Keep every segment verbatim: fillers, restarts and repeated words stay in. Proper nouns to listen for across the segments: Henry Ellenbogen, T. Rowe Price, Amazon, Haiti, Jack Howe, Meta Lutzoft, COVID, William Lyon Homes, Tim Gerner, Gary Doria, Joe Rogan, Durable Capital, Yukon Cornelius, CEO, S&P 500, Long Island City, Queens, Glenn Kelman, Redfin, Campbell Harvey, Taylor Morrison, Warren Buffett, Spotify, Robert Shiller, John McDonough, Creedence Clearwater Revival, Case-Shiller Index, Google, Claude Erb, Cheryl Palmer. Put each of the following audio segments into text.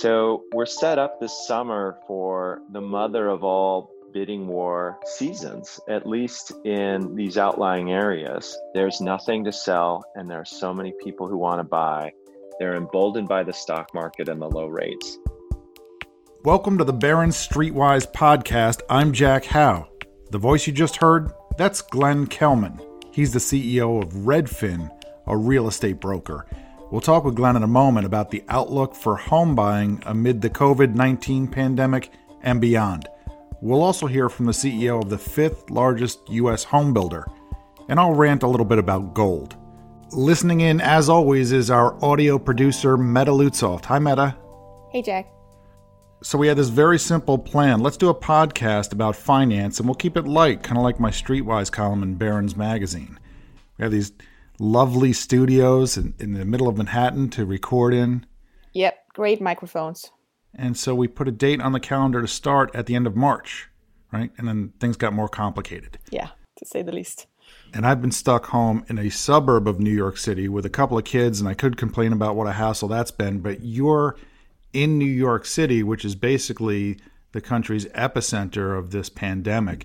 So we're set up this summer for the mother of all bidding war seasons, at least in these outlying areas. There's nothing to sell, and there are so many people who want to buy. They're emboldened by the stock market and the low rates. Welcome to the Barron's Streetwise podcast. I'm Jack Howe. The voice you just heard, that's Glenn Kelman. He's the C E O of Redfin, a real estate broker. We'll talk with Glenn in a moment about the outlook for home buying amid the covid nineteen pandemic and beyond. We'll also hear from the C E O of the fifth largest U S home builder, and I'll rant a little bit about gold. Listening in, as always, is our audio producer, Meta Lutzoft. Hi, Meta. Hey, Jack. So we had this very simple plan. Let's do a podcast about finance, and we'll keep it light, kind of like my Streetwise column in Barron's Magazine. We have these lovely studios in, in the middle of Manhattan to record in. Yep, great microphones. And so we put a date on the calendar to start at the end of March, right? And then things got more complicated. Yeah, to say the least. And I've been stuck home in a suburb of New York City with a couple of kids, and I could complain about what a hassle that's been. But you're in New York City, which is basically the country's epicenter of this pandemic.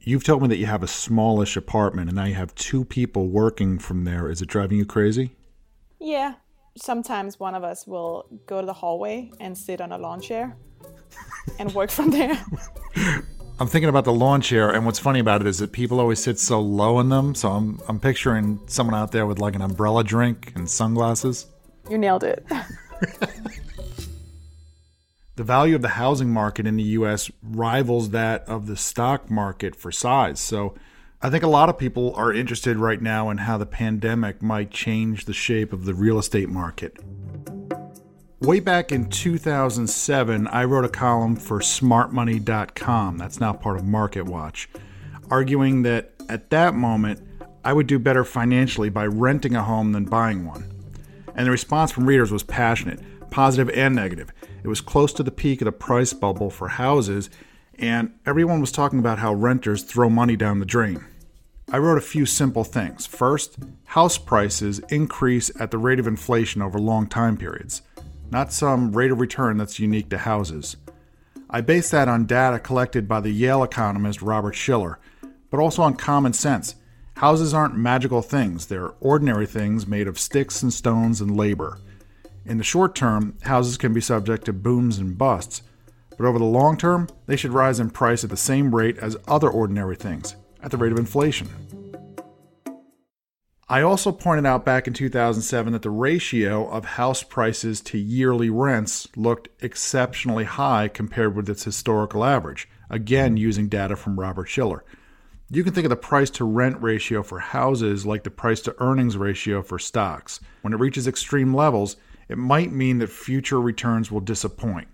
You've told me that you have a smallish apartment, and now you have two people working from there. Is it driving you crazy? Yeah. Sometimes one of us will go to the hallway and sit on a lawn chair and work from there. I'm thinking about the lawn chair, and what's funny about it is that people always sit so low in them, so I'm I'm picturing someone out there with like an umbrella drink and sunglasses. You nailed it. The value of the housing market in the U S rivals that of the stock market for size, so I think a lot of people are interested right now in how the pandemic might change the shape of the real estate market. Way back in two thousand seven, I wrote a column for smart money dot com, that's now part of MarketWatch, arguing that at that moment, I would do better financially by renting a home than buying one. And the response from readers was passionate, positive and negative. It was close to the peak of the price bubble for houses, and everyone was talking about how renters throw money down the drain. I wrote a few simple things. First, house prices increase at the rate of inflation over long time periods, not some rate of return that's unique to houses. I based that on data collected by the Yale economist Robert Shiller, but also on common sense. Houses aren't magical things. They're ordinary things made of sticks and stones and labor. In the short term, houses can be subject to booms and busts, but over the long term, they should rise in price at the same rate as other ordinary things, at the rate of inflation. I also pointed out back in two thousand seven that the ratio of house prices to yearly rents looked exceptionally high compared with its historical average, again using data from Robert Shiller. You can think of the price-to-rent ratio for houses like the price-to-earnings ratio for stocks. When it reaches extreme levels, it might mean that future returns will disappoint.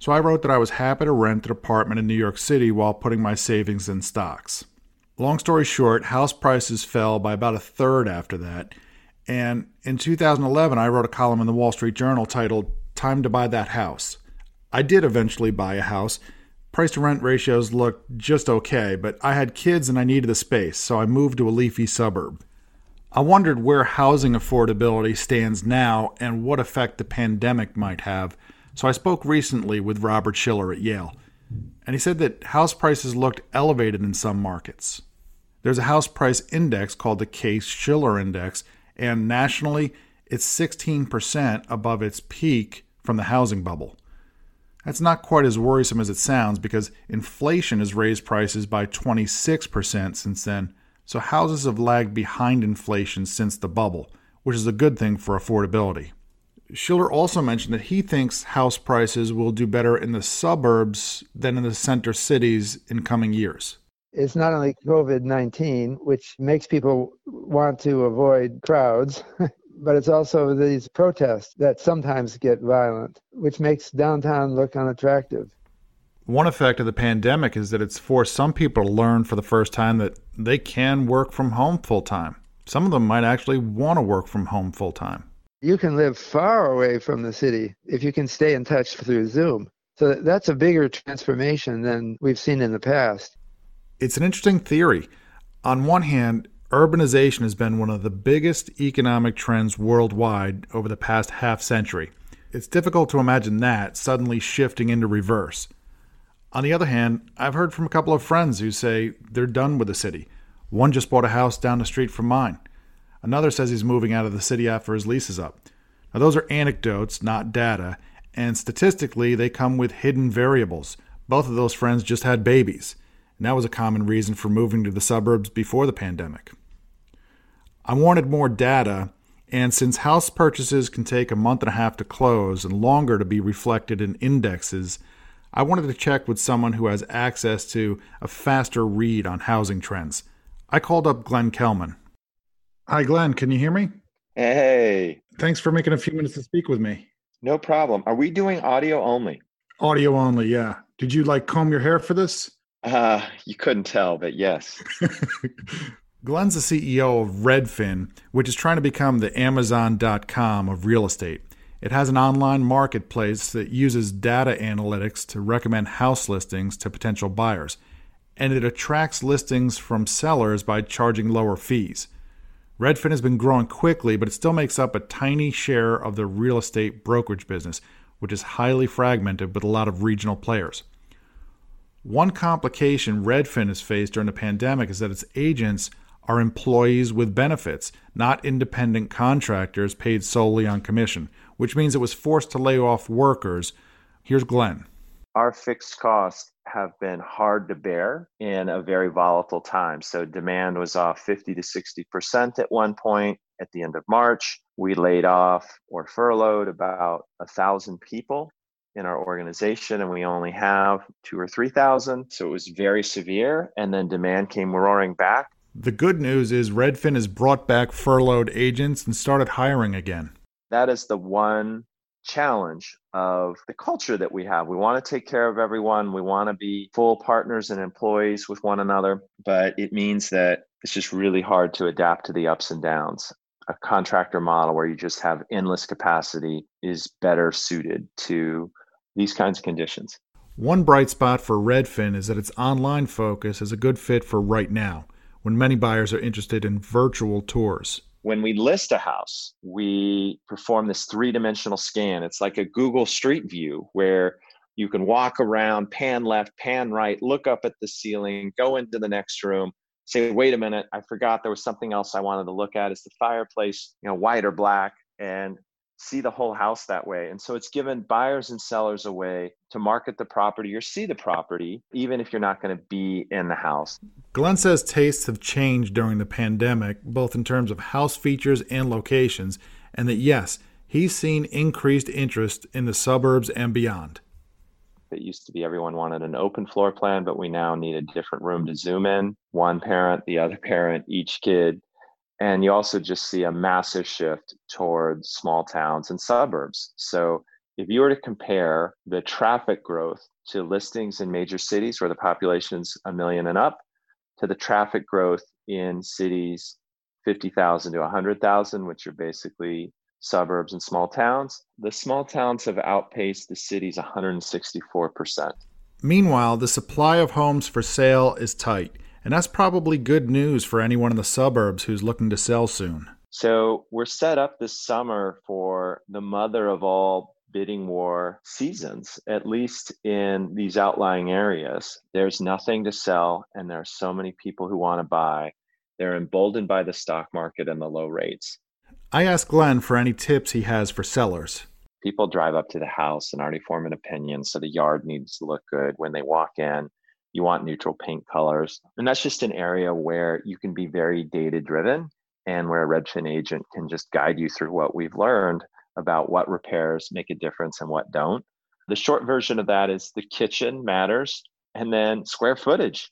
So I wrote that I was happy to rent an apartment in New York City while putting my savings in stocks. Long story short, house prices fell by about a third after that. And in two thousand eleven, I wrote a column in the Wall Street Journal titled, "Time to Buy That House." I did eventually buy a house. Price-to-rent ratios looked just okay, but I had kids and I needed the space, so I moved to a leafy suburb. I wondered where housing affordability stands now and what effect the pandemic might have. So I spoke recently with Robert Shiller at Yale, and he said that house prices looked elevated in some markets. There's a house price index called the Case-Shiller Index, and nationally, it's sixteen percent above its peak from the housing bubble. That's not quite as worrisome as it sounds because inflation has raised prices by twenty-six percent since then, so houses have lagged behind inflation since the bubble, which is a good thing for affordability. Shiller also mentioned that he thinks house prices will do better in the suburbs than in the center cities in coming years. It's not only covid nineteen, which makes people want to avoid crowds, but it's also these protests that sometimes get violent, which makes downtown look unattractive. One effect of the pandemic is that it's forced some people to learn for the first time that they can work from home full-time. Some of them might actually want to work from home full-time. You can live far away from the city if you can stay in touch through Zoom. So that's a bigger transformation than we've seen in the past. It's an interesting theory. On one hand, urbanization has been one of the biggest economic trends worldwide over the past half century. it's difficult to imagine that suddenly shifting into reverse. On the other hand, I've heard from a couple of friends who say they're done with the city. One just bought a house down the street from mine. Another says he's moving out of the city after his lease is up. Now, those are anecdotes, not data, and statistically, they come with hidden variables. Both of those friends just had babies, and that was a common reason for moving to the suburbs before the pandemic. I wanted more data, and since house purchases can take a month and a half to close and longer to be reflected in indexes, I wanted to check with someone who has access to a faster read on housing trends. I called up Glenn Kelman. Hi, Glenn. Can you hear me? Hey. Thanks for making a few minutes to speak with me. No problem. Are we doing audio only? Audio only, yeah. Did you like comb your hair for this? Uh, you couldn't tell, but yes. Glenn's the C E O of Redfin, which is trying to become the Amazon dot com of real estate. It has an online marketplace that uses data analytics to recommend house listings to potential buyers, and it attracts listings from sellers by charging lower fees. Redfin has been growing quickly, but it still makes up a tiny share of the real estate brokerage business, which is highly fragmented with a lot of regional players. One complication Redfin has faced during the pandemic is that its agents are employees with benefits, not independent contractors paid solely on commission, which means it was forced to lay off workers. Here's Glenn. Our fixed costs have been hard to bear in a very volatile time. So demand was off fifty to sixty percent at one point. At the end of March, we laid off or furloughed about one thousand people in our organization, and we only have two or three thousand. So it was very severe, and then demand came roaring back. The good news is Redfin has brought back furloughed agents and started hiring again. That is the one challenge of the culture that we have. We want to take care of everyone. We want to be full partners and employees with one another, but it means that it's just really hard to adapt to the ups and downs. A contractor model where you just have endless capacity is better suited to these kinds of conditions. One bright spot for Redfin is that its online focus is a good fit for right now, when many buyers are interested in virtual tours. When we list a house, we perform this three-dimensional scan. It's like a Google Street View where you can walk around, pan left, pan right, look up at the ceiling, go into the next room, say, wait a minute, I forgot there was something else I wanted to look at. Is the fireplace, you know, white or black? And see the whole house that way. And so it's given buyers and sellers a way to market the property or see the property, even if you're not going to be in the house. Glenn says tastes have changed during the pandemic, both in terms of house features and locations, and that, yes, he's seen increased interest in the suburbs and beyond. It used to be everyone wanted an open floor plan, but we now need a different room to zoom in. One parent, the other parent, each kid. And you also just see a massive shift toward small towns and suburbs. So if you were to compare the traffic growth to listings in major cities where the population's a million and up to the traffic growth in cities fifty thousand to one hundred thousand, which are basically suburbs and small towns, the small towns have outpaced the cities one hundred sixty-four percent. Meanwhile, the supply of homes for sale is tight. And that's probably good news for anyone in the suburbs who's looking to sell soon. So we're set up this summer for the mother of all bidding war seasons, at least in these outlying areas. There's nothing to sell, and there are so many people who want to buy. They're emboldened by the stock market and the low rates. I asked Glenn for any tips he has for sellers. People drive up to the house and already form an opinion, so the yard needs to look good when they walk in. You want neutral paint colors. And that's just an area where you can be very data-driven and where a Redfin agent can just guide you through what we've learned about what repairs make a difference and what don't. The short version of that is the kitchen matters, and then square footage.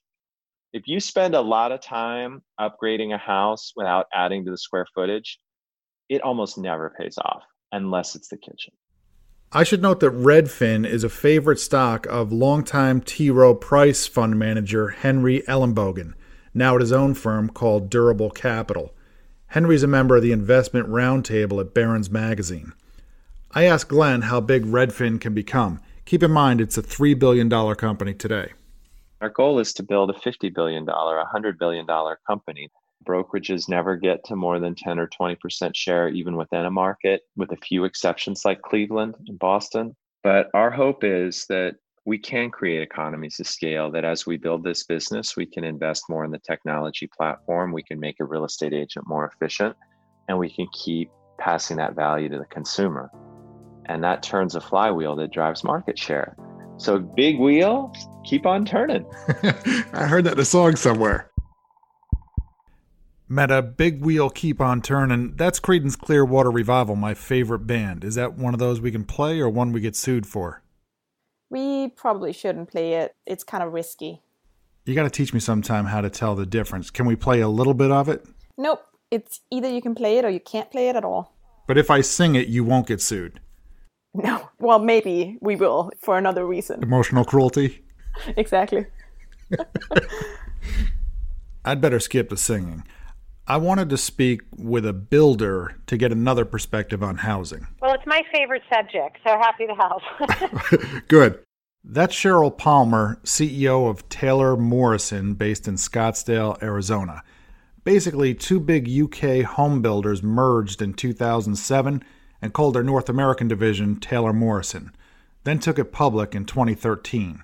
If you spend a lot of time upgrading a house without adding to the square footage, it almost never pays off unless it's the kitchen. I should note that Redfin is a favorite stock of longtime T. Rowe Price fund manager Henry Ellenbogen, now at his own firm called Durable Capital. Henry's a member of the Investment Roundtable at Barron's Magazine. I asked Glenn how big Redfin can become. Keep in mind, it's a three billion dollars company today. Our goal is to build a fifty billion dollars, a one hundred billion dollars company. brokerages never get to more than ten or twenty percent share, even within a market, with a few exceptions like Cleveland and Boston. But our hope is that we can create economies of scale, that as we build this business, we can invest more in the technology platform, we can make a real estate agent more efficient, and we can keep passing that value to the consumer. And that turns a flywheel that drives market share. So big wheel, keep on turning. I heard that in a song somewhere. Meta, big wheel, keep on turning. That's Creedence Clearwater Revival, my favorite band. Is that one of those we can play or one we get sued for? We probably shouldn't play it. It's kind of risky. You got to teach me sometime how to tell the difference. Can we play a little bit of it? Nope. It's either you can play it or you can't play it at all. But if I sing it, you won't get sued. No. Well, maybe we will for another reason. Emotional cruelty? Exactly. I'd better skip the singing. I wanted to speak with a builder to get another perspective on housing. Well, it's my favorite subject, so happy to help. Good. That's Cheryl Palmer, C E O of Taylor Morrison, based in Scottsdale, Arizona. Basically, two big U K home builders merged in two thousand seven and called their North American division Taylor Morrison, then took it public in twenty thirteen.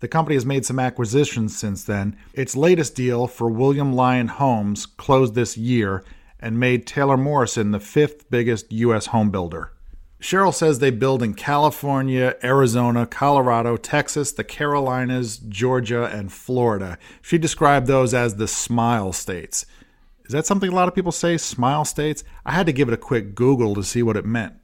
The company has made some acquisitions since then. Its latest deal for William Lyon Homes closed this year and made Taylor Morrison the fifth biggest U S home builder. Cheryl says they build in California, Arizona, Colorado, Texas, the Carolinas, Georgia, and Florida. She described those as the smile states. Is that something a lot of people say, smile states? I had to give it a quick Google to see what it meant.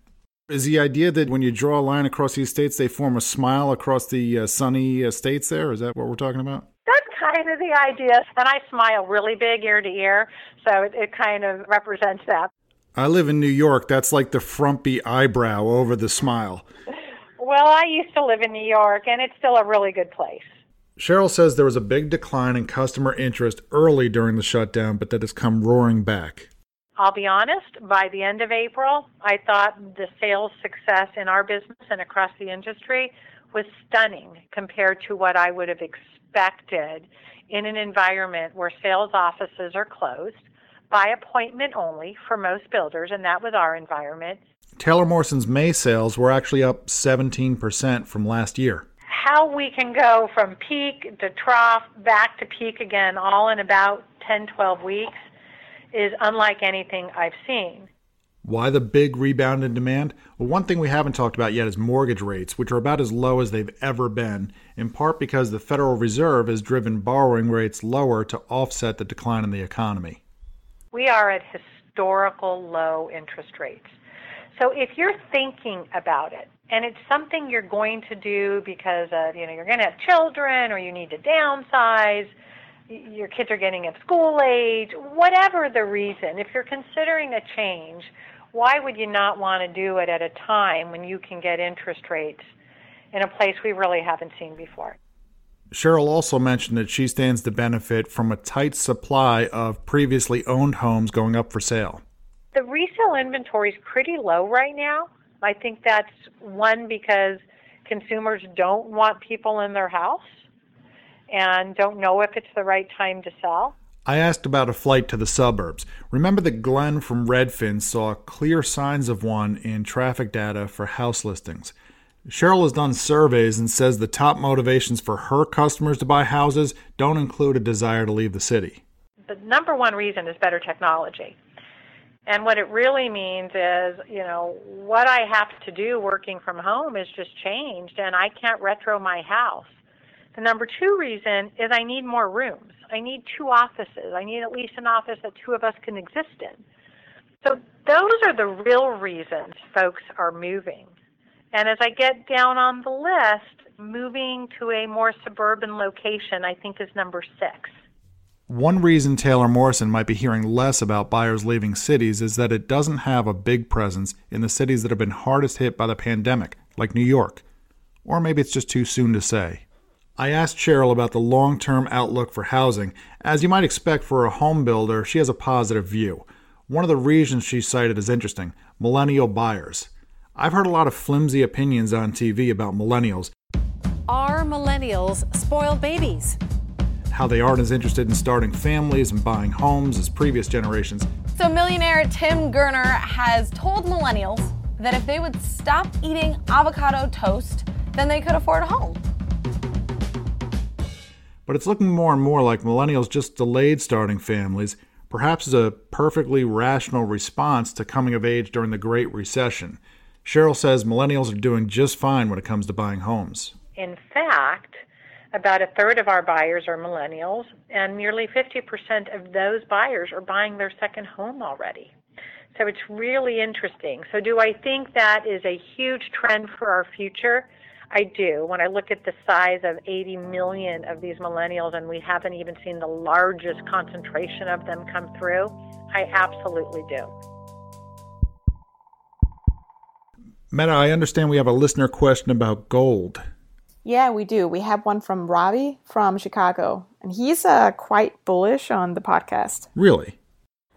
Is the idea that when you draw a line across these states, they form a smile across the uh, sunny uh, states there? Is that what we're talking about? That's kind of the idea. And I smile really big ear to ear, so it, it kind of represents that. I live in New York. That's like the frumpy eyebrow over the smile. Well, I used to live in New York, and it's still a really good place. Cheryl says there was a big decline in customer interest early during the shutdown, but that has come roaring back. I'll be honest, by the end of April, I thought the sales success in our business and across the industry was stunning compared to what I would have expected in an environment where sales offices are closed by appointment only for most builders, and that was our environment. Taylor Morrison's May sales were actually up seventeen percent from last year. How we can go from peak to trough, back to peak again, all in about ten, twelve weeks, is unlike anything I've seen. Why the big rebound in demand? Well, one thing we haven't talked about yet is mortgage rates, which are about as low as they've ever been, in part because the Federal Reserve has driven borrowing rates lower to offset the decline in the economy. We are at historical low interest rates. So if you're thinking about it, and it's something you're going to do because of, you know, you're going to have children or you need to downsize, your kids are getting at school age, whatever the reason, if you're considering a change, why would you not want to do it at a time when you can get interest rates in a place we really haven't seen before? Cheryl also mentioned that she stands to benefit from a tight supply of previously owned homes going up for sale. The resale inventory is pretty low right now. I think that's one because consumers don't want people in their house and don't know if it's the right time to sell. I asked about a flight to the suburbs. Remember that Glenn from Redfin saw clear signs of one in traffic data for house listings. Cheryl has done surveys and says the top motivations for her customers to buy houses don't include a desire to leave the city. The number one reason is better technology. And what it really means is, you know, what I have to do working from home is just changed, and I can't retro my house. The number two reason is I need more rooms. I need two offices. I need at least an office that two of us can exist in. So those are the real reasons folks are moving. And as I get down on the list, moving to a more suburban location, I think, is number six. One reason Taylor Morrison might be hearing less about buyers leaving cities is that it doesn't have a big presence in the cities that have been hardest hit by the pandemic, like New York. Or maybe it's just too soon to say. I asked Cheryl about the long-term outlook for housing. As you might expect for a home builder, she has a positive view. One of the reasons she cited is interesting, millennial buyers. I've heard a lot of flimsy opinions on T V about millennials. Are millennials spoiled babies? how they aren't as interested in starting families and buying homes as previous generations. So millionaire Tim Gerner has told millennials that if they would stop eating avocado toast, then they could afford a home. But it's looking more and more like millennials just delayed starting families, perhaps as a perfectly rational response to coming of age during the Great Recession. Cheryl says millennials are doing just fine when it comes to buying homes. In fact, about a third of our buyers are millennials, and nearly fifty percent of those buyers are buying their second home already. So it's really interesting. So do I think that is a huge trend for our future? I do. When I look at the size of eighty million of these millennials, and we haven't even seen the largest concentration of them come through, I absolutely do. Meta, I understand we have a listener question about gold. Yeah, we do. We have one from Robbie from Chicago, and he's uh, quite bullish on the podcast. Really?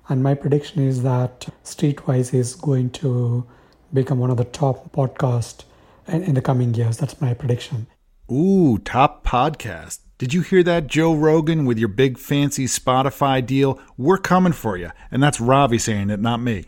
And my prediction is that Streetwise is going to become one of the top podcasts in, in the coming years. That's my prediction. Ooh, top podcast. Did you hear that, Joe Rogan, with your big fancy Spotify deal? We're coming for you. And that's Ravi saying it, not me.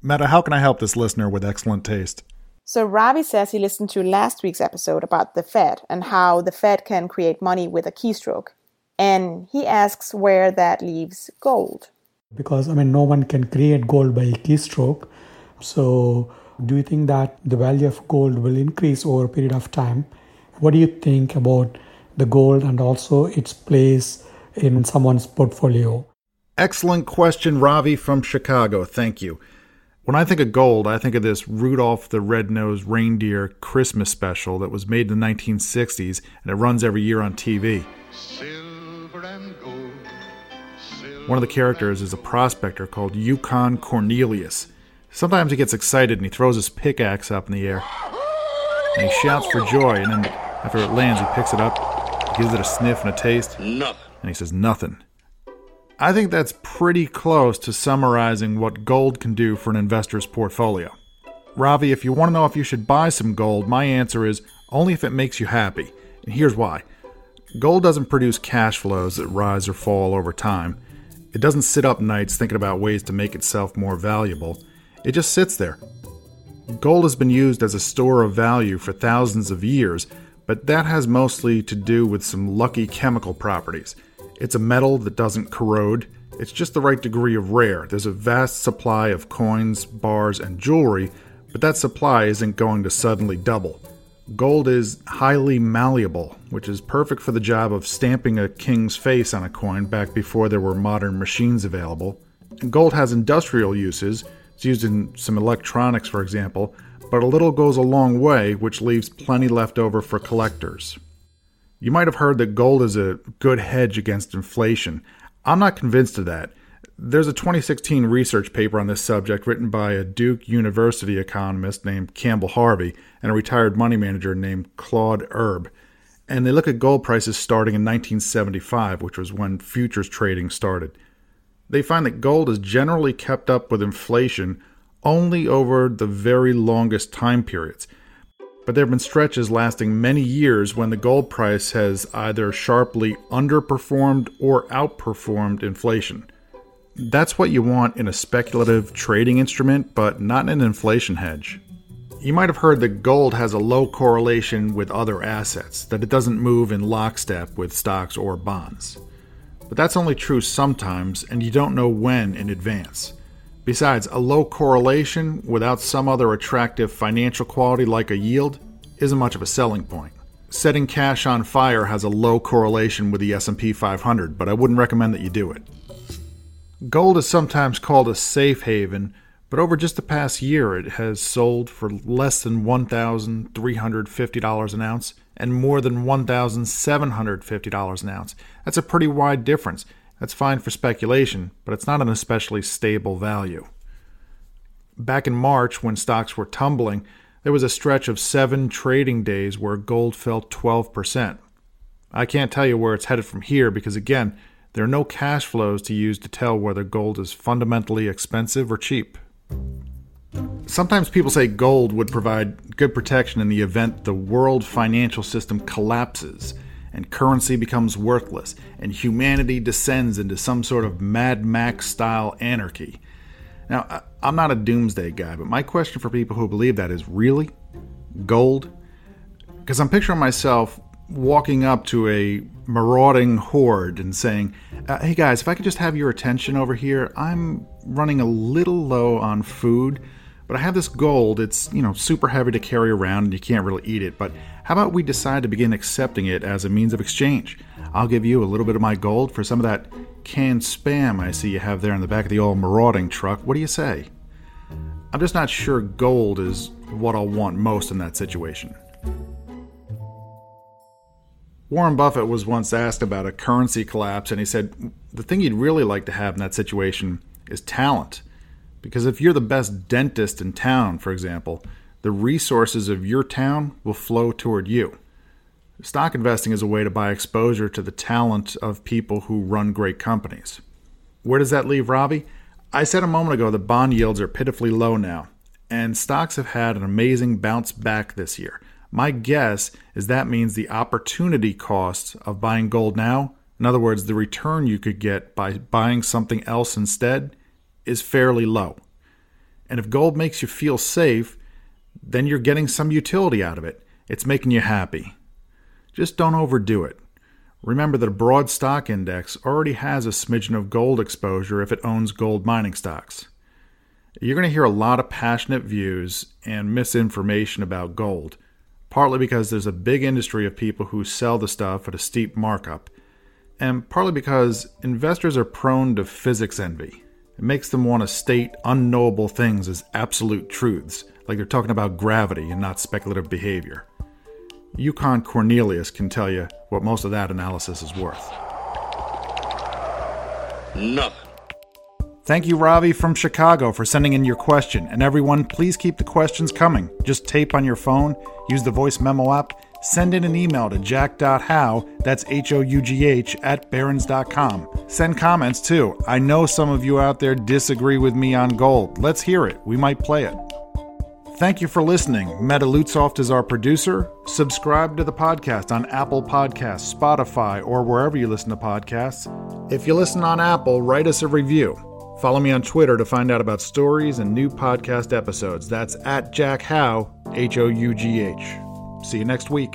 Meta, how can I help this listener with excellent taste? So Ravi says he listened to last week's episode about the Fed and how the Fed can create money with a keystroke. And he asks where that leaves gold. Because, I mean, no one can create gold by a keystroke. So do you think that the value of gold will increase over a period of time? What do you think about the gold and also its place in someone's portfolio? Excellent question, Ravi from Chicago. Thank you. When I think of gold, I think of this Rudolph the Red-Nosed Reindeer Christmas special that was made in the nineteen sixties, and it runs every year on T V. Silver and gold. One of the characters is a prospector called Yukon Cornelius. Sometimes he gets excited and he throws his pickaxe up in the air. And he shouts for joy, and then after it lands, he picks it up, gives it a sniff and a taste, nothing. And he says nothing. I think that's pretty close to summarizing what gold can do for an investor's portfolio. Ravi, if you want to know if you should buy some gold, my answer is only if it makes you happy. And here's why. Gold doesn't produce cash flows that rise or fall over time. It doesn't sit up nights thinking about ways to make itself more valuable. It just sits there. Gold has been used as a store of value for thousands of years, but that has mostly to do with some lucky chemical properties. It's a metal that doesn't corrode. It's just the right degree of rare. There's a vast supply of coins, bars, and jewelry, but that supply isn't going to suddenly double. Gold is highly malleable, which is perfect for the job of stamping a king's face on a coin back before there were modern machines available. And gold has industrial uses. It's used in some electronics, for example, but a little goes a long way, which leaves plenty left over for collectors. You might have heard that gold is a good hedge against inflation. I'm not convinced of that. There's a twenty sixteen research paper on this subject written by a Duke University economist named Campbell Harvey and a retired money manager named Claude Erb. And they look at gold prices starting in nineteen seventy-five, which was when futures trading started. They find that gold is generally kept up with inflation only over the very longest time periods. But there have been stretches lasting many years when the gold price has either sharply underperformed or outperformed inflation. That's what you want in a speculative trading instrument, but not in an inflation hedge. You might have heard that gold has a low correlation with other assets, that it doesn't move in lockstep with stocks or bonds. But that's only true sometimes, and you don't know when in advance. Besides, a low correlation without some other attractive financial quality like a yield isn't much of a selling point. Setting cash on fire has a low correlation with the S and P five hundred, but I wouldn't recommend that you do it. Gold is sometimes called a safe haven, but over just the past year it has sold for less than one thousand three hundred fifty dollars an ounce and more than one thousand seven hundred fifty dollars an ounce. That's a pretty wide difference. That's fine for speculation, but it's not an especially stable value. Back in March, when stocks were tumbling, there was a stretch of seven trading days where gold fell twelve percent. I can't tell you where it's headed from here because, again, there are no cash flows to use to tell whether gold is fundamentally expensive or cheap. Sometimes people say gold would provide good protection in the event the world financial system collapses, and currency becomes worthless, and humanity descends into some sort of Mad Max-style anarchy. Now, I'm not a doomsday guy, but my question for people who believe that is, really? Gold? Because I'm picturing myself walking up to a marauding horde and saying, uh, hey guys, if I could just have your attention over here, I'm running a little low on food, but I have this gold. It's, you know, super heavy to carry around and you can't really eat it, but how about we decide to begin accepting it as a means of exchange? I'll give you a little bit of my gold for some of that canned spam I see you have there in the back of the old marauding truck. What do you say? I'm just not sure gold is what I'll want most in that situation. Warren Buffett was once asked about a currency collapse, and he said, the thing you'd really like to have in that situation is talent. Because if you're the best dentist in town, for example, the resources of your town will flow toward you. Stock investing is a way to buy exposure to the talent of people who run great companies. Where does that leave Robbie? I said a moment ago that bond yields are pitifully low now, and stocks have had an amazing bounce back this year. My guess is that means the opportunity cost of buying gold now, in other words, the return you could get by buying something else instead, is fairly low. And if gold makes you feel safe, then you're getting some utility out of it. It's making you happy. Just don't overdo it. Remember that a broad stock index already has a smidgen of gold exposure if it owns gold mining stocks. You're going to hear a lot of passionate views and misinformation about gold, partly because there's a big industry of people who sell the stuff at a steep markup, and partly because investors are prone to physics envy. It makes them want to state unknowable things as absolute truths, like they're talking about gravity and not speculative behavior. Yukon Cornelius can tell you what most of that analysis is worth. Nothing. Thank you, Ravi from Chicago, for sending in your question. And everyone, please keep the questions coming. Just tape on your phone, use the voice memo app, send in an email to jack dot how, that's H O U G H, at barons dot com. Send comments, too. I know some of you out there disagree with me on gold. Let's hear it. We might play it. Thank you for listening. Meta Lutsoft is our producer. Subscribe to the podcast on Apple Podcasts, Spotify, or wherever you listen to podcasts. If you listen on Apple, write us a review. Follow me on Twitter to find out about stories and new podcast episodes. That's at Jack Howe, H O U G H. See you next week.